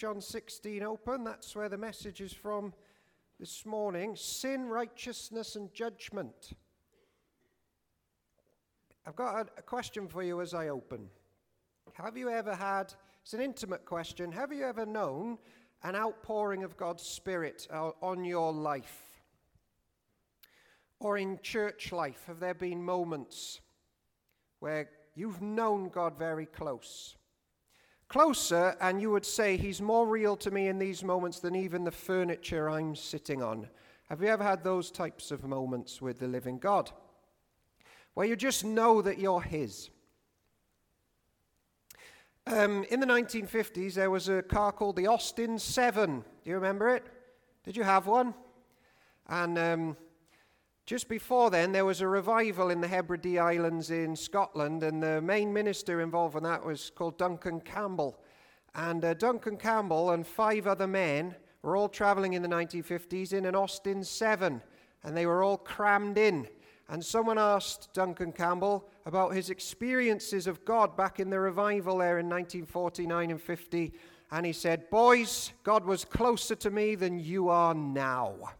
John 16 open. That's where the message is from this morning. Sin, righteousness, and judgment. I've got a question for you as I open. Have you ever had, it's an intimate question, have you ever known an outpouring of God's Spirit on your life? Or in church life, have there been moments where you've known God very close? Closer, and you would say, he's more real to me in these moments than even the furniture I'm sitting on. Have you ever had those types of moments with the living God? Where you just know that you're his. In the 1950s, there was a car called the Austin 7. Do you remember it? Did you have one? And just before then, there was a revival in the Hebridean Islands in Scotland, and the main minister involved in that was called Duncan Campbell. And Duncan Campbell and five other men were all traveling in the 1950s in an Austin 7, and they were all crammed in. And someone asked Duncan Campbell about his experiences of God back in the revival there in 1949 and 50, and he said, "Boys, God was closer to me than you are now."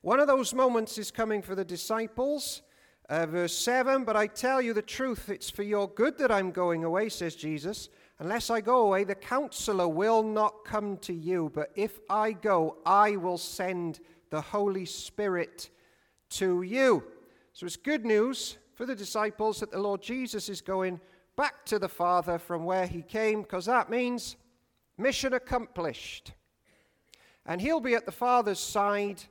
One of those moments is coming for the disciples, verse 7, "But I tell you the truth, it's for your good that I'm going away," says Jesus. "Unless I go away, the counselor will not come to you, but if I go, I will send the Holy Spirit to you." So it's good news for the disciples that the Lord Jesus is going back to the Father from where he came, because that means mission accomplished. And he'll be at the Father's side,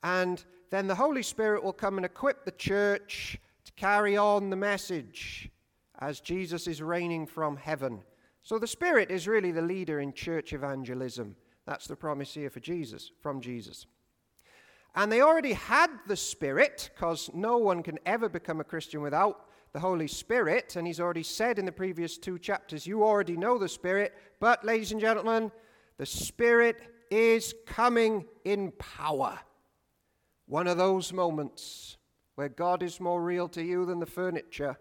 and then the Holy Spirit will come and equip the church to carry on the message as Jesus is reigning from heaven. So the Spirit is really the leader in church evangelism. That's the promise here for Jesus, from Jesus. And they already had the Spirit, because no one can ever become a Christian without the Holy Spirit. And he's already said in the previous two chapters, you already know the Spirit. But, ladies and gentlemen, the Spirit is coming in power. One of those moments where God is more real to you than the furniture.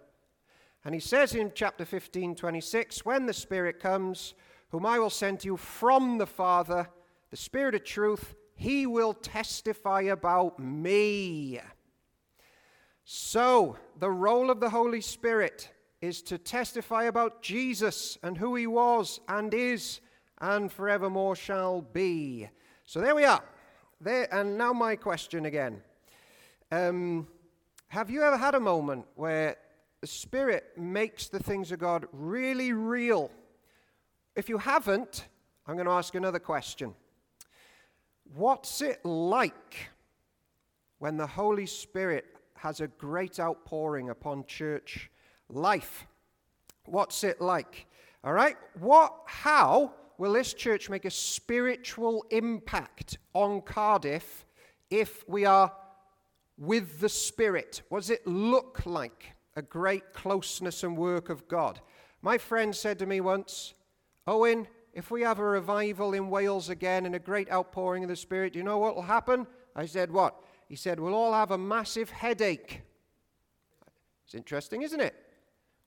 And he says in chapter 15:26, "When the Spirit comes, whom I will send to you from the Father, the Spirit of truth, he will testify about me." So the role of the Holy Spirit is to testify about Jesus and who he was and is and forevermore shall be. So there we are. There, and now my question again. Have you ever had a moment where the Spirit makes the things of God really real? If you haven't, I'm going to ask another question. What's it like when the Holy Spirit has a great outpouring upon church life? What's it like? All right? How will this church make a spiritual impact on Cardiff if we are with the Spirit? What does it look like? A great closeness and work of God. My friend said to me once, "Owen, if we have a revival in Wales again and a great outpouring of the Spirit, do you know what will happen?" I said, "What?" He said, "We'll all have a massive headache." It's interesting, isn't it?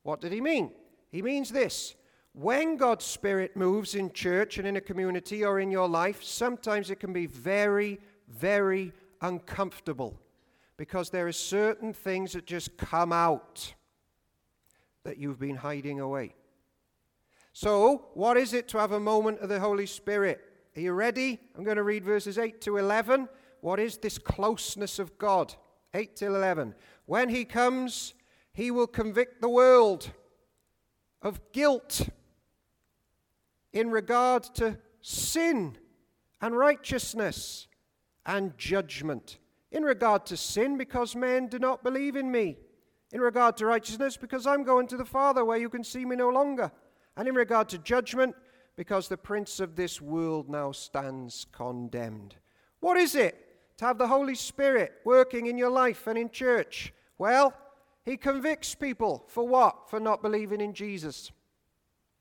What did he mean? He means this. When God's Spirit moves in church and in a community or in your life, sometimes it can be very, very uncomfortable because there are certain things that just come out that you've been hiding away. So, what is it to have a moment of the Holy Spirit? Are you ready? I'm going to read verses 8 to 11. What is this closeness of God? 8 till 11. "When he comes, he will convict the world of guilt in regard to sin and righteousness and judgment. In regard to sin, because men do not believe in me. In regard to righteousness, because I'm going to the Father where you can see me no longer. And in regard to judgment, because the prince of this world now stands condemned." What is it to have the Holy Spirit working in your life and in church? Well, he convicts people for what? For not believing in Jesus.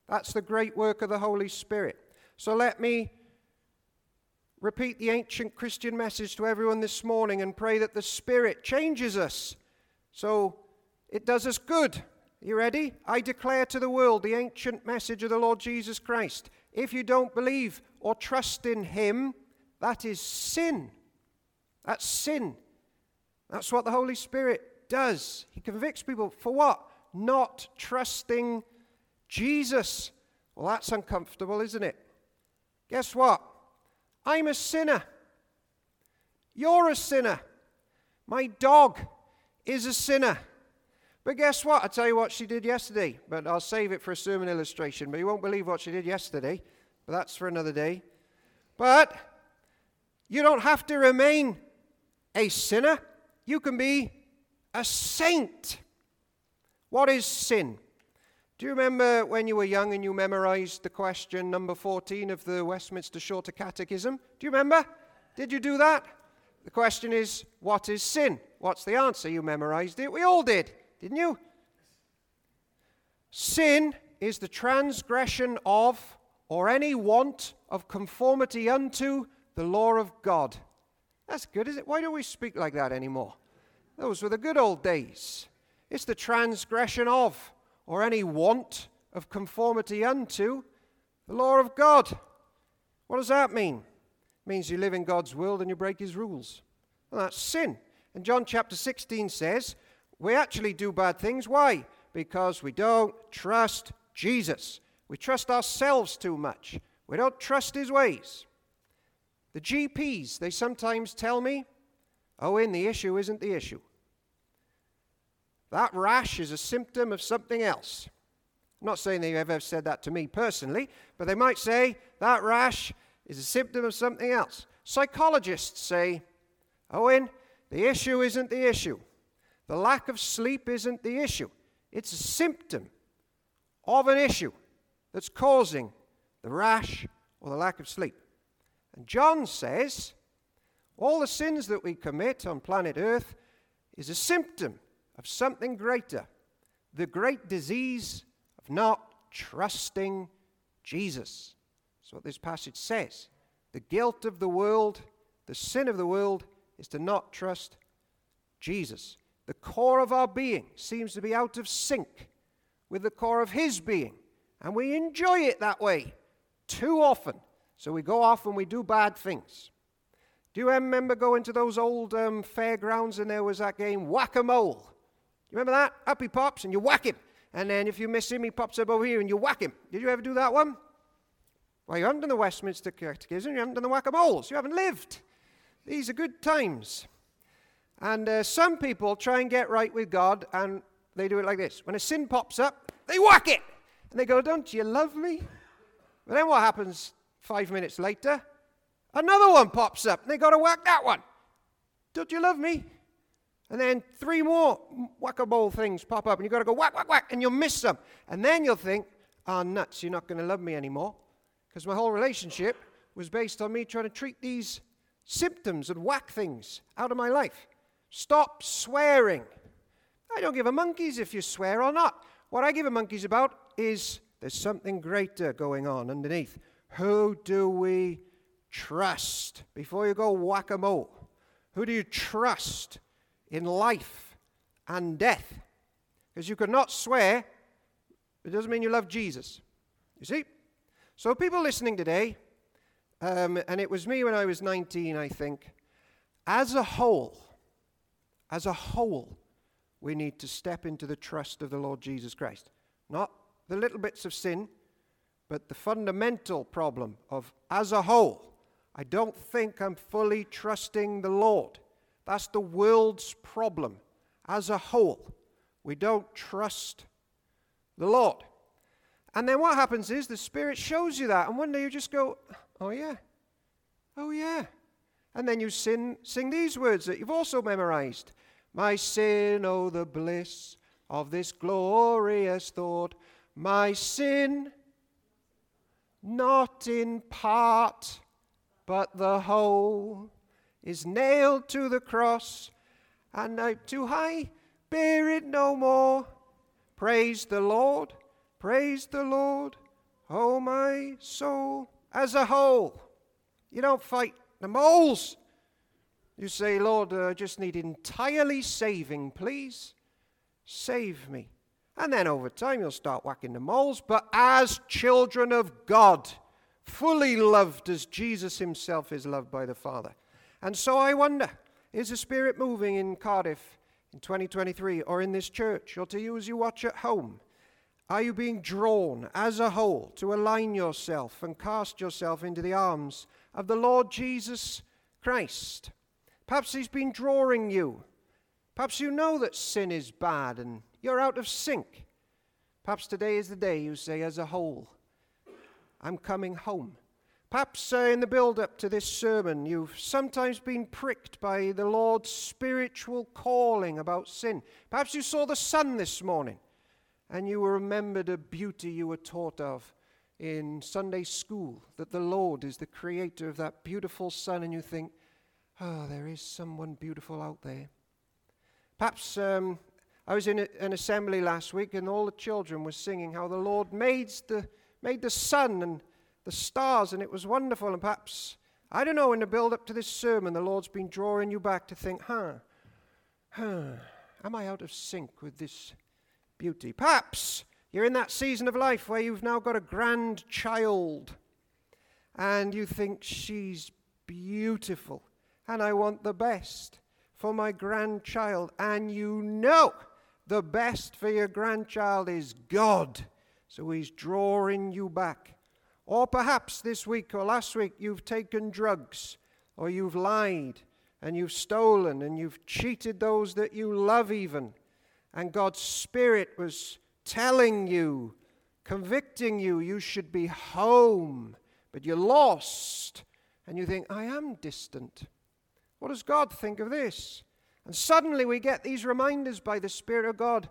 That's the great work of the Holy Spirit. So let me repeat the ancient Christian message to everyone this morning and pray that the Spirit changes us so it does us good. You ready? "I declare to the world the ancient message of the Lord Jesus Christ. if you don't believe or trust in him, that is sin. That's sin. That's what the Holy Spirit does. He convicts people for what? Not trusting Jesus. Well, that's uncomfortable, isn't it? Guess what? I'm a sinner. You're a sinner. My dog is a sinner. But guess what? I'll tell you what she did yesterday, but I'll save it for a sermon illustration. But you won't believe what she did yesterday, but that's for another day. But you don't have to remain a sinner. You can be a saint. What is sin? Do you remember when you were young and you memorized the question number 14 of the Westminster Shorter Catechism? Do you remember? Did you do that? The question is, what is sin? What's the answer? You memorized it. We all did, didn't you? Sin is the transgression of, or any want of conformity unto, the law of God. That's good, is it? Why don't we speak like that anymore? Those were the good old days. It's the transgression of, or any want of conformity unto, the law of God. What does that mean? It means you live in God's world and you break his rules. And that's sin. And John chapter 16 says, we actually do bad things. Why? Because we don't trust Jesus. We trust ourselves too much. We don't trust his ways. The GPs, they sometimes tell me, Owen, the issue isn't the issue. That rash is a symptom of something else. I'm not saying they've ever said that to me personally, but they might say that rash is a symptom of something else. Psychologists say, Owen, the issue isn't the issue. The lack of sleep isn't the issue. It's a symptom of an issue that's causing the rash or the lack of sleep. And John says, all the sins that we commit on planet Earth is a symptom of something greater, the great disease of not trusting Jesus. That's what this passage says. The guilt of the world, the sin of the world, is to not trust Jesus. The core of our being seems to be out of sync with the core of his being, and we enjoy it that way too often. So we go off and we do bad things. Do you remember going to those old fairgrounds and there was that game, Whack-A-Mole? You remember that? Up he pops and you whack him. And then if you miss him, he pops up over here and you whack him. Did you ever do that one? Well, you haven't done the Westminster Catechism, you haven't done the Whack-A-Moles. You haven't lived. These are good times. And some people try and get right with God and they do it like this. When a sin pops up, they whack it. And they go, don't you love me? But then what happens 5 minutes later? Another one pops up and they got to whack that one. Don't you love me? And then three more whack-a-mole things pop up, and you've got to go whack, whack, whack, and you'll miss some. And then you'll think, oh, nuts, you're not going to love me anymore, because my whole relationship was based on me trying to treat these symptoms and whack things out of my life. Stop swearing. I don't give a monkey's if you swear or not. What I give a monkey's about is there's something greater going on underneath. Who do we trust? Before you go whack-a-mole, who do you trust in life and death? Because you could not swear, it doesn't mean you love Jesus. You see? So people listening today, and it was me when I was 19, I think, as a whole, we need to step into the trust of the Lord Jesus Christ. Not the little bits of sin, but the fundamental problem of, as a whole, I don't think I'm fully trusting the Lord. That's the world's problem. As a whole, we don't trust the Lord. And then what happens is the Spirit shows you that. And one day you just go, oh, yeah. Oh, yeah. And then you sing these words that you've also memorized. My sin, oh, the bliss of this glorious thought. My sin, not in part, but the whole, is nailed to the cross, and I'm too high, bear it no more. Praise the Lord, oh my soul. As a whole, you don't fight the moles. You say, Lord, I just need entirely saving, please. Save me. And then over time, you'll start whacking the moles, but as children of God, fully loved as Jesus himself is loved by the Father. And so I wonder, is the Spirit moving in Cardiff in 2023 or in this church, or to you as you watch at home? Are you being drawn as a whole to align yourself and cast yourself into the arms of the Lord Jesus Christ? Perhaps he's been drawing you. Perhaps you know that sin is bad and you're out of sync. Perhaps today is the day you say, as a whole, I'm coming home. Perhaps in the build-up to this sermon, you've sometimes been pricked by the Lord's spiritual calling about sin. Perhaps you saw the sun this morning and you remembered a beauty you were taught of in Sunday school, that the Lord is the creator of that beautiful sun, and you think, oh, there is someone beautiful out there. Perhaps I was in an assembly last week and all the children were singing how the Lord made the sun and the stars, and it was wonderful. And perhaps, I don't know, in the build-up to this sermon, the Lord's been drawing you back to think, am I out of sync with this beauty? Perhaps you're in that season of life where you've now got a grandchild, and you think, she's beautiful, and I want the best for my grandchild. And you know the best for your grandchild is God, so he's drawing you back. Or perhaps this week or last week you've taken drugs, or you've lied, and you've stolen, and you've cheated those that you love even. And God's Spirit was telling you, convicting you, you should be home. But you're lost, and you think, I am distant. What does God think of this? And suddenly we get these reminders by the Spirit of God.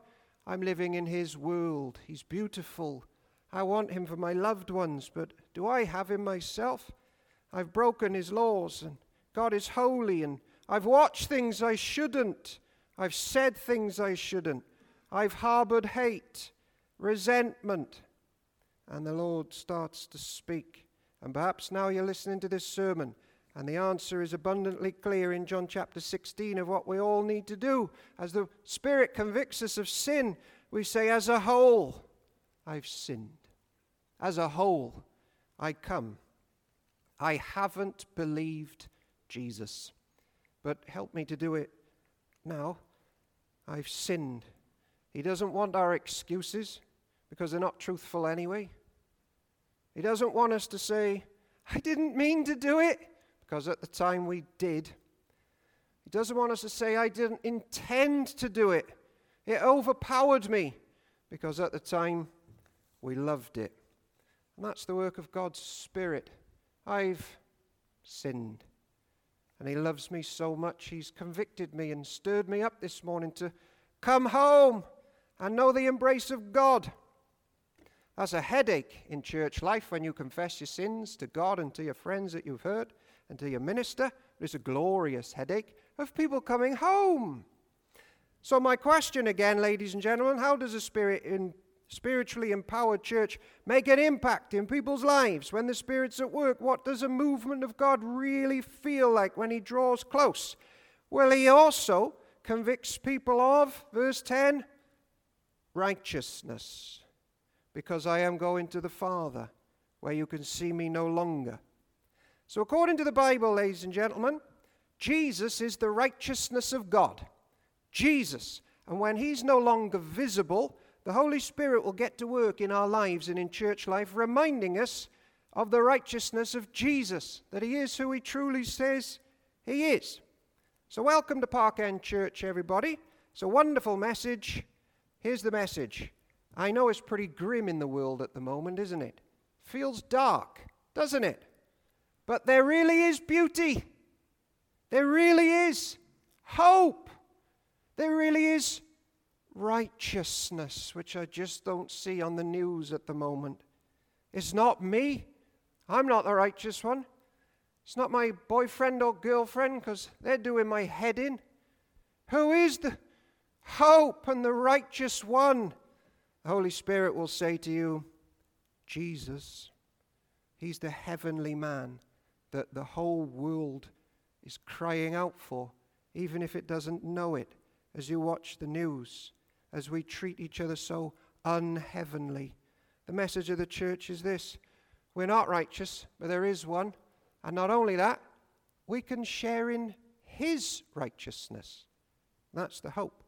I'm living in his world. He's beautiful. I want him for my loved ones, but do I have him myself? I've broken his laws, and God is holy, and I've watched things I shouldn't. I've said things I shouldn't. I've harbored hate, resentment. And the Lord starts to speak. And perhaps now you're listening to this sermon, and the answer is abundantly clear in John chapter 16 of what we all need to do. As the Spirit convicts us of sin, we say, as a whole, I've sinned. As a whole, I come. I haven't believed Jesus, but help me to do it now. I've sinned. He doesn't want our excuses, because they're not truthful anyway. He doesn't want us to say, I didn't mean to do it, because at the time we did. He doesn't want us to say, I didn't intend to do it. It overpowered me, because at the time we loved it. And that's the work of God's Spirit. I've sinned. And he loves me so much, he's convicted me and stirred me up this morning to come home and know the embrace of God. That's a headache in church life when you confess your sins to God and to your friends that you've hurt and to your minister. It's a glorious headache of people coming home. So my question again, ladies and gentlemen, how does a spiritually empowered church make an impact in people's lives when the Spirit's at work? What does a movement of God really feel like when he draws close? Well, he also convicts people of, verse 10, righteousness, because I am going to the Father where you can see me no longer. So according to the Bible, ladies and gentlemen, Jesus is the righteousness of God. Jesus. And when he's no longer visible, the Holy Spirit will get to work in our lives and in church life, reminding us of the righteousness of Jesus, that he is who he truly says he is. So welcome to Park End Church, everybody. It's a wonderful message. Here's the message. I know it's pretty grim in the world at the moment, isn't it? Feels dark, doesn't it? But there really is beauty. There really is hope. There really is righteousness, which I just don't see on the news at the moment. It's not me. I'm not the righteous one. It's not my boyfriend or girlfriend, because they're doing my head in. Who is the hope and the righteous one? The Holy Spirit will say to you, Jesus. He's the heavenly man that the whole world is crying out for, even if it doesn't know it, as you watch the news, as we treat each other so unheavenly. The message of the church is this: We're not righteous, but there is one. And not only that, we can share in his righteousness. That's the hope.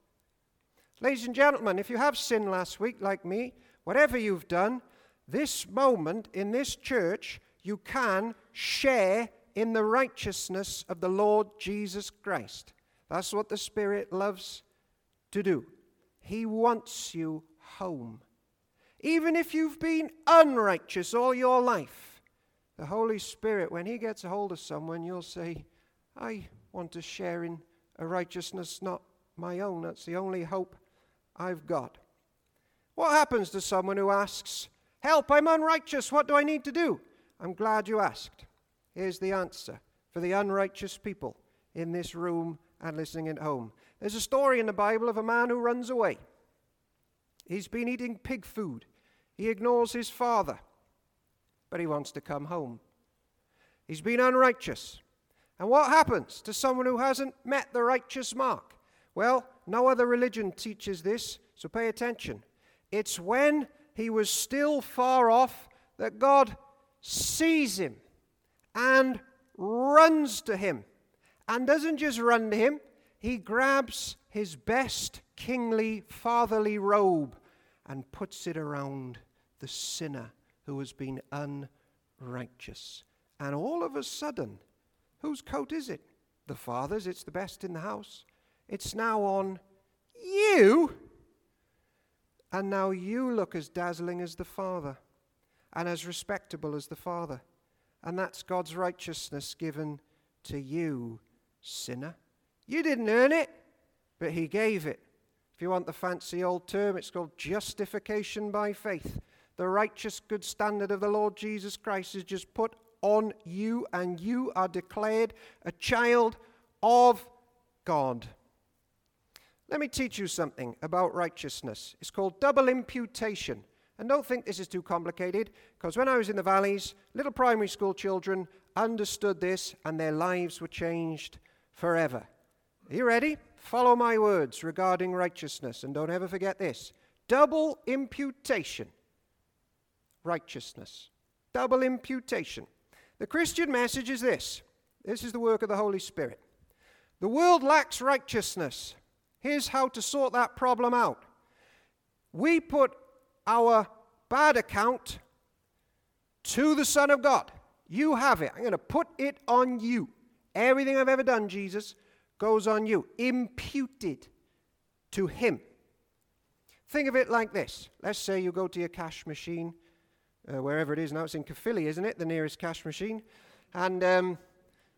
Ladies and gentlemen, if you have sinned last week like me, whatever you've done, this moment in this church, you can share in the righteousness of the Lord Jesus Christ. That's what the Spirit loves to do. He wants you home. Even if you've been unrighteous all your life, the Holy Spirit, when he gets a hold of someone, you'll say, I want to share in a righteousness not my own. That's the only hope I've got. What happens to someone who asks, help, I'm unrighteous, what do I need to do? I'm glad you asked. Here's the answer for the unrighteous people in this room and listening at home. There's a story in the Bible of a man who runs away. He's been eating pig food. He ignores his father, but he wants to come home. He's been unrighteous. And what happens to someone who hasn't met the righteous mark? Well, no other religion teaches this, so pay attention. It's when he was still far off that God sees him and runs to him. And doesn't just run to him, he grabs his best kingly fatherly robe and puts it around the sinner who has been unrighteous. And all of a sudden, whose coat is it? The father's, it's the best in the house. It's now on you. And now you look as dazzling as the father and as respectable as the father. And that's God's righteousness given to you, sinner. You didn't earn it, but he gave it. If you want the fancy old term, it's called justification by faith. The righteous good standard of the Lord Jesus Christ is just put on you, and you are declared a child of God. Let me teach you something about righteousness. It's called double imputation. And don't think this is too complicated, because when I was in the valleys, little primary school children understood this, and their lives were changed forever. Are you ready? Follow my words regarding righteousness, and don't ever forget this. Double imputation. Righteousness. Double imputation. The Christian message is this. This is the work of the Holy Spirit. The world lacks righteousness. Here's how to sort that problem out. We put our bad account to the Son of God. You have it. I'm going to put it on you. Everything I've ever done, Jesus, goes on you. Imputed to him. Think of it like this. Let's say you go to your cash machine, wherever it is now. It's in Caffilly, isn't it? The nearest cash machine. And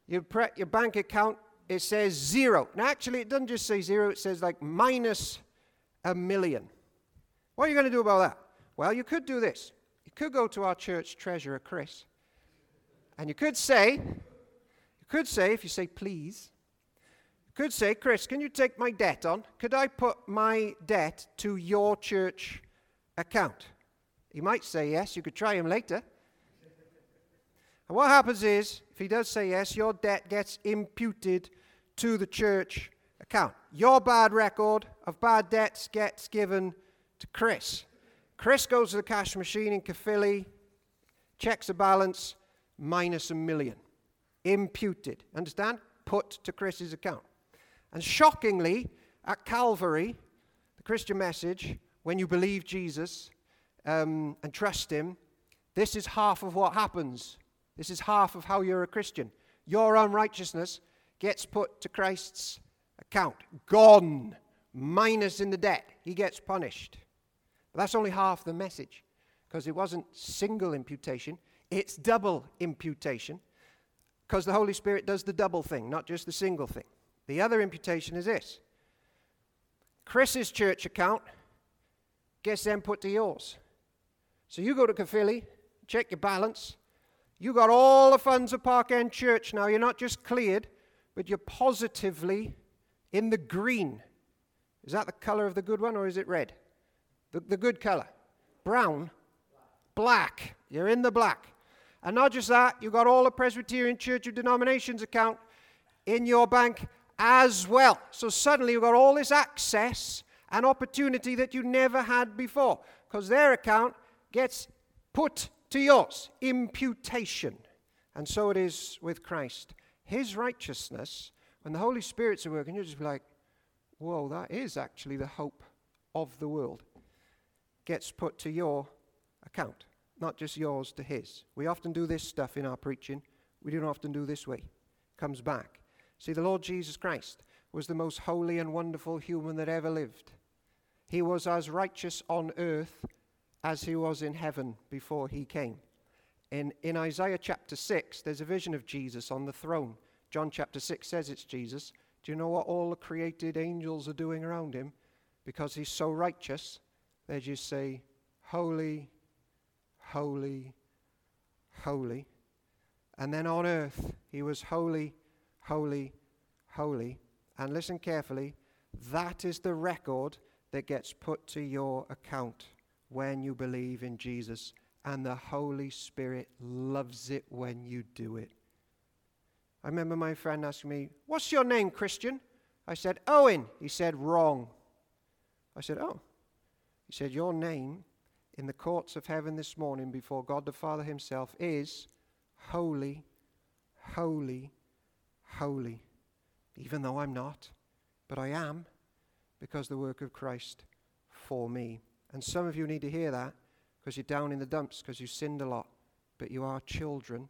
you prep your bank account. It says 0. Now, actually, it doesn't just say 0. It says like -1,000,000. What are you going to do about that? Well, you could do this. You could go to our church treasurer, Chris, and you could say, if you say please, you could say, Chris, can you take my debt on? Could I put my debt to your church account? He might say yes. You could try him later. And what happens is, if he does say yes, your debt gets imputed to the church account. Your bad record of bad debts gets given to Chris. Chris goes to the cash machine in Caffilly, checks the balance, -1,000,000. Imputed. Understand? Put to Chris's account. And shockingly, at Calvary, the Christian message, when you believe Jesus and trust him, this is half of what happens. This is half of how you're a Christian. Your unrighteousness gets put to Christ's account. Gone. Minus in the debt. He gets punished. That's only half the message, because it wasn't single imputation, it's double imputation, because the Holy Spirit does the double thing, not just the single thing. The other imputation is this. Chris's church account gets then put to yours. So you go to Caffilly, check your balance, you got all the funds of Park End Church now, you're not just cleared, but you're positively in the green. Is that the color of the good one, or is it red? The good color. Brown. Black. You're in the black. And not just that, you've got all the Presbyterian Church of Denominations account in your bank as well. So suddenly you've got all this access and opportunity that you never had before, because their account gets put Theos, imputation. And so it is with Christ. His righteousness, when the Holy Spirit's at work, and you'll just be like, whoa, that is actually the hope of the world, gets put to your account, not just yours to his. We often do this stuff in our preaching. We don't often do this way. It comes back. See, the Lord Jesus Christ was the most holy and wonderful human that ever lived. He was as righteous on earth as he was in heaven before he came. In Isaiah chapter 6, there's a vision of Jesus on the throne. John chapter 6 says it's Jesus. Do you know what all the created angels are doing around him? Because he's so righteous, they just say, holy, holy, holy. And then on earth, he was holy, holy, holy. And listen carefully, that is the record that gets put to your account when you believe in Jesus. And the Holy Spirit loves it when you do it. I remember my friend asking me, what's your name, Christian? I said, Owen. He said, wrong. I said, oh. He said, your name in the courts of heaven this morning before God the Father himself is holy, holy, holy. Even though I'm not, but I am, because the work of Christ for me. And some of you need to hear that, because you're down in the dumps, because you sinned a lot, but you are children,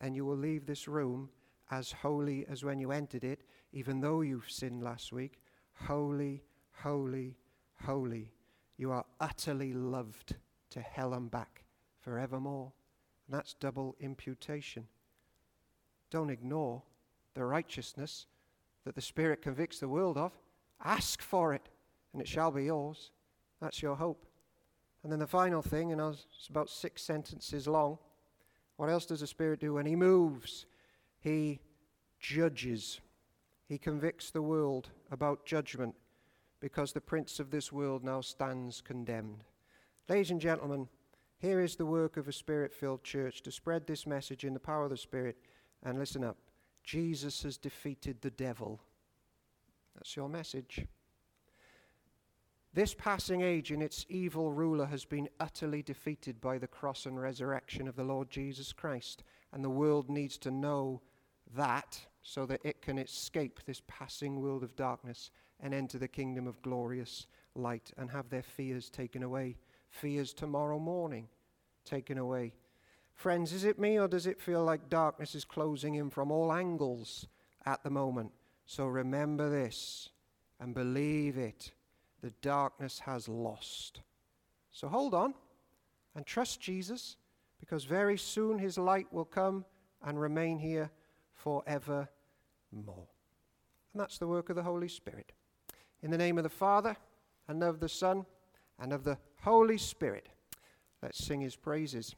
and you will leave this room as holy as when you entered it, even though you've sinned last week. Holy, holy, holy. You are utterly loved to hell and back forevermore. And that's double imputation. Don't ignore the righteousness that the Spirit convicts the world of. Ask for it, and it shall be yours. That's your hope. And then the final thing, and it's about 6 sentences long. What else does the Spirit do when he moves? He judges. He convicts the world about judgment, because the prince of this world now stands condemned. Ladies and gentlemen, here is the work of a Spirit-filled church to spread this message in the power of the Spirit. And listen up. Jesus has defeated the devil. That's your message. This passing age and its evil ruler has been utterly defeated by the cross and resurrection of the Lord Jesus Christ. And the world needs to know that so that it can escape this passing world of darkness and enter the kingdom of glorious light and have their fears taken away. Fears tomorrow morning taken away. Friends, is it me or does it feel like darkness is closing in from all angles at the moment? So remember this and believe it. The darkness has lost. So hold on and trust Jesus, because very soon his light will come and remain here forevermore. And that's the work of the Holy Spirit. In the name of the Father, and of the Son, and of the Holy Spirit, let's sing his praises.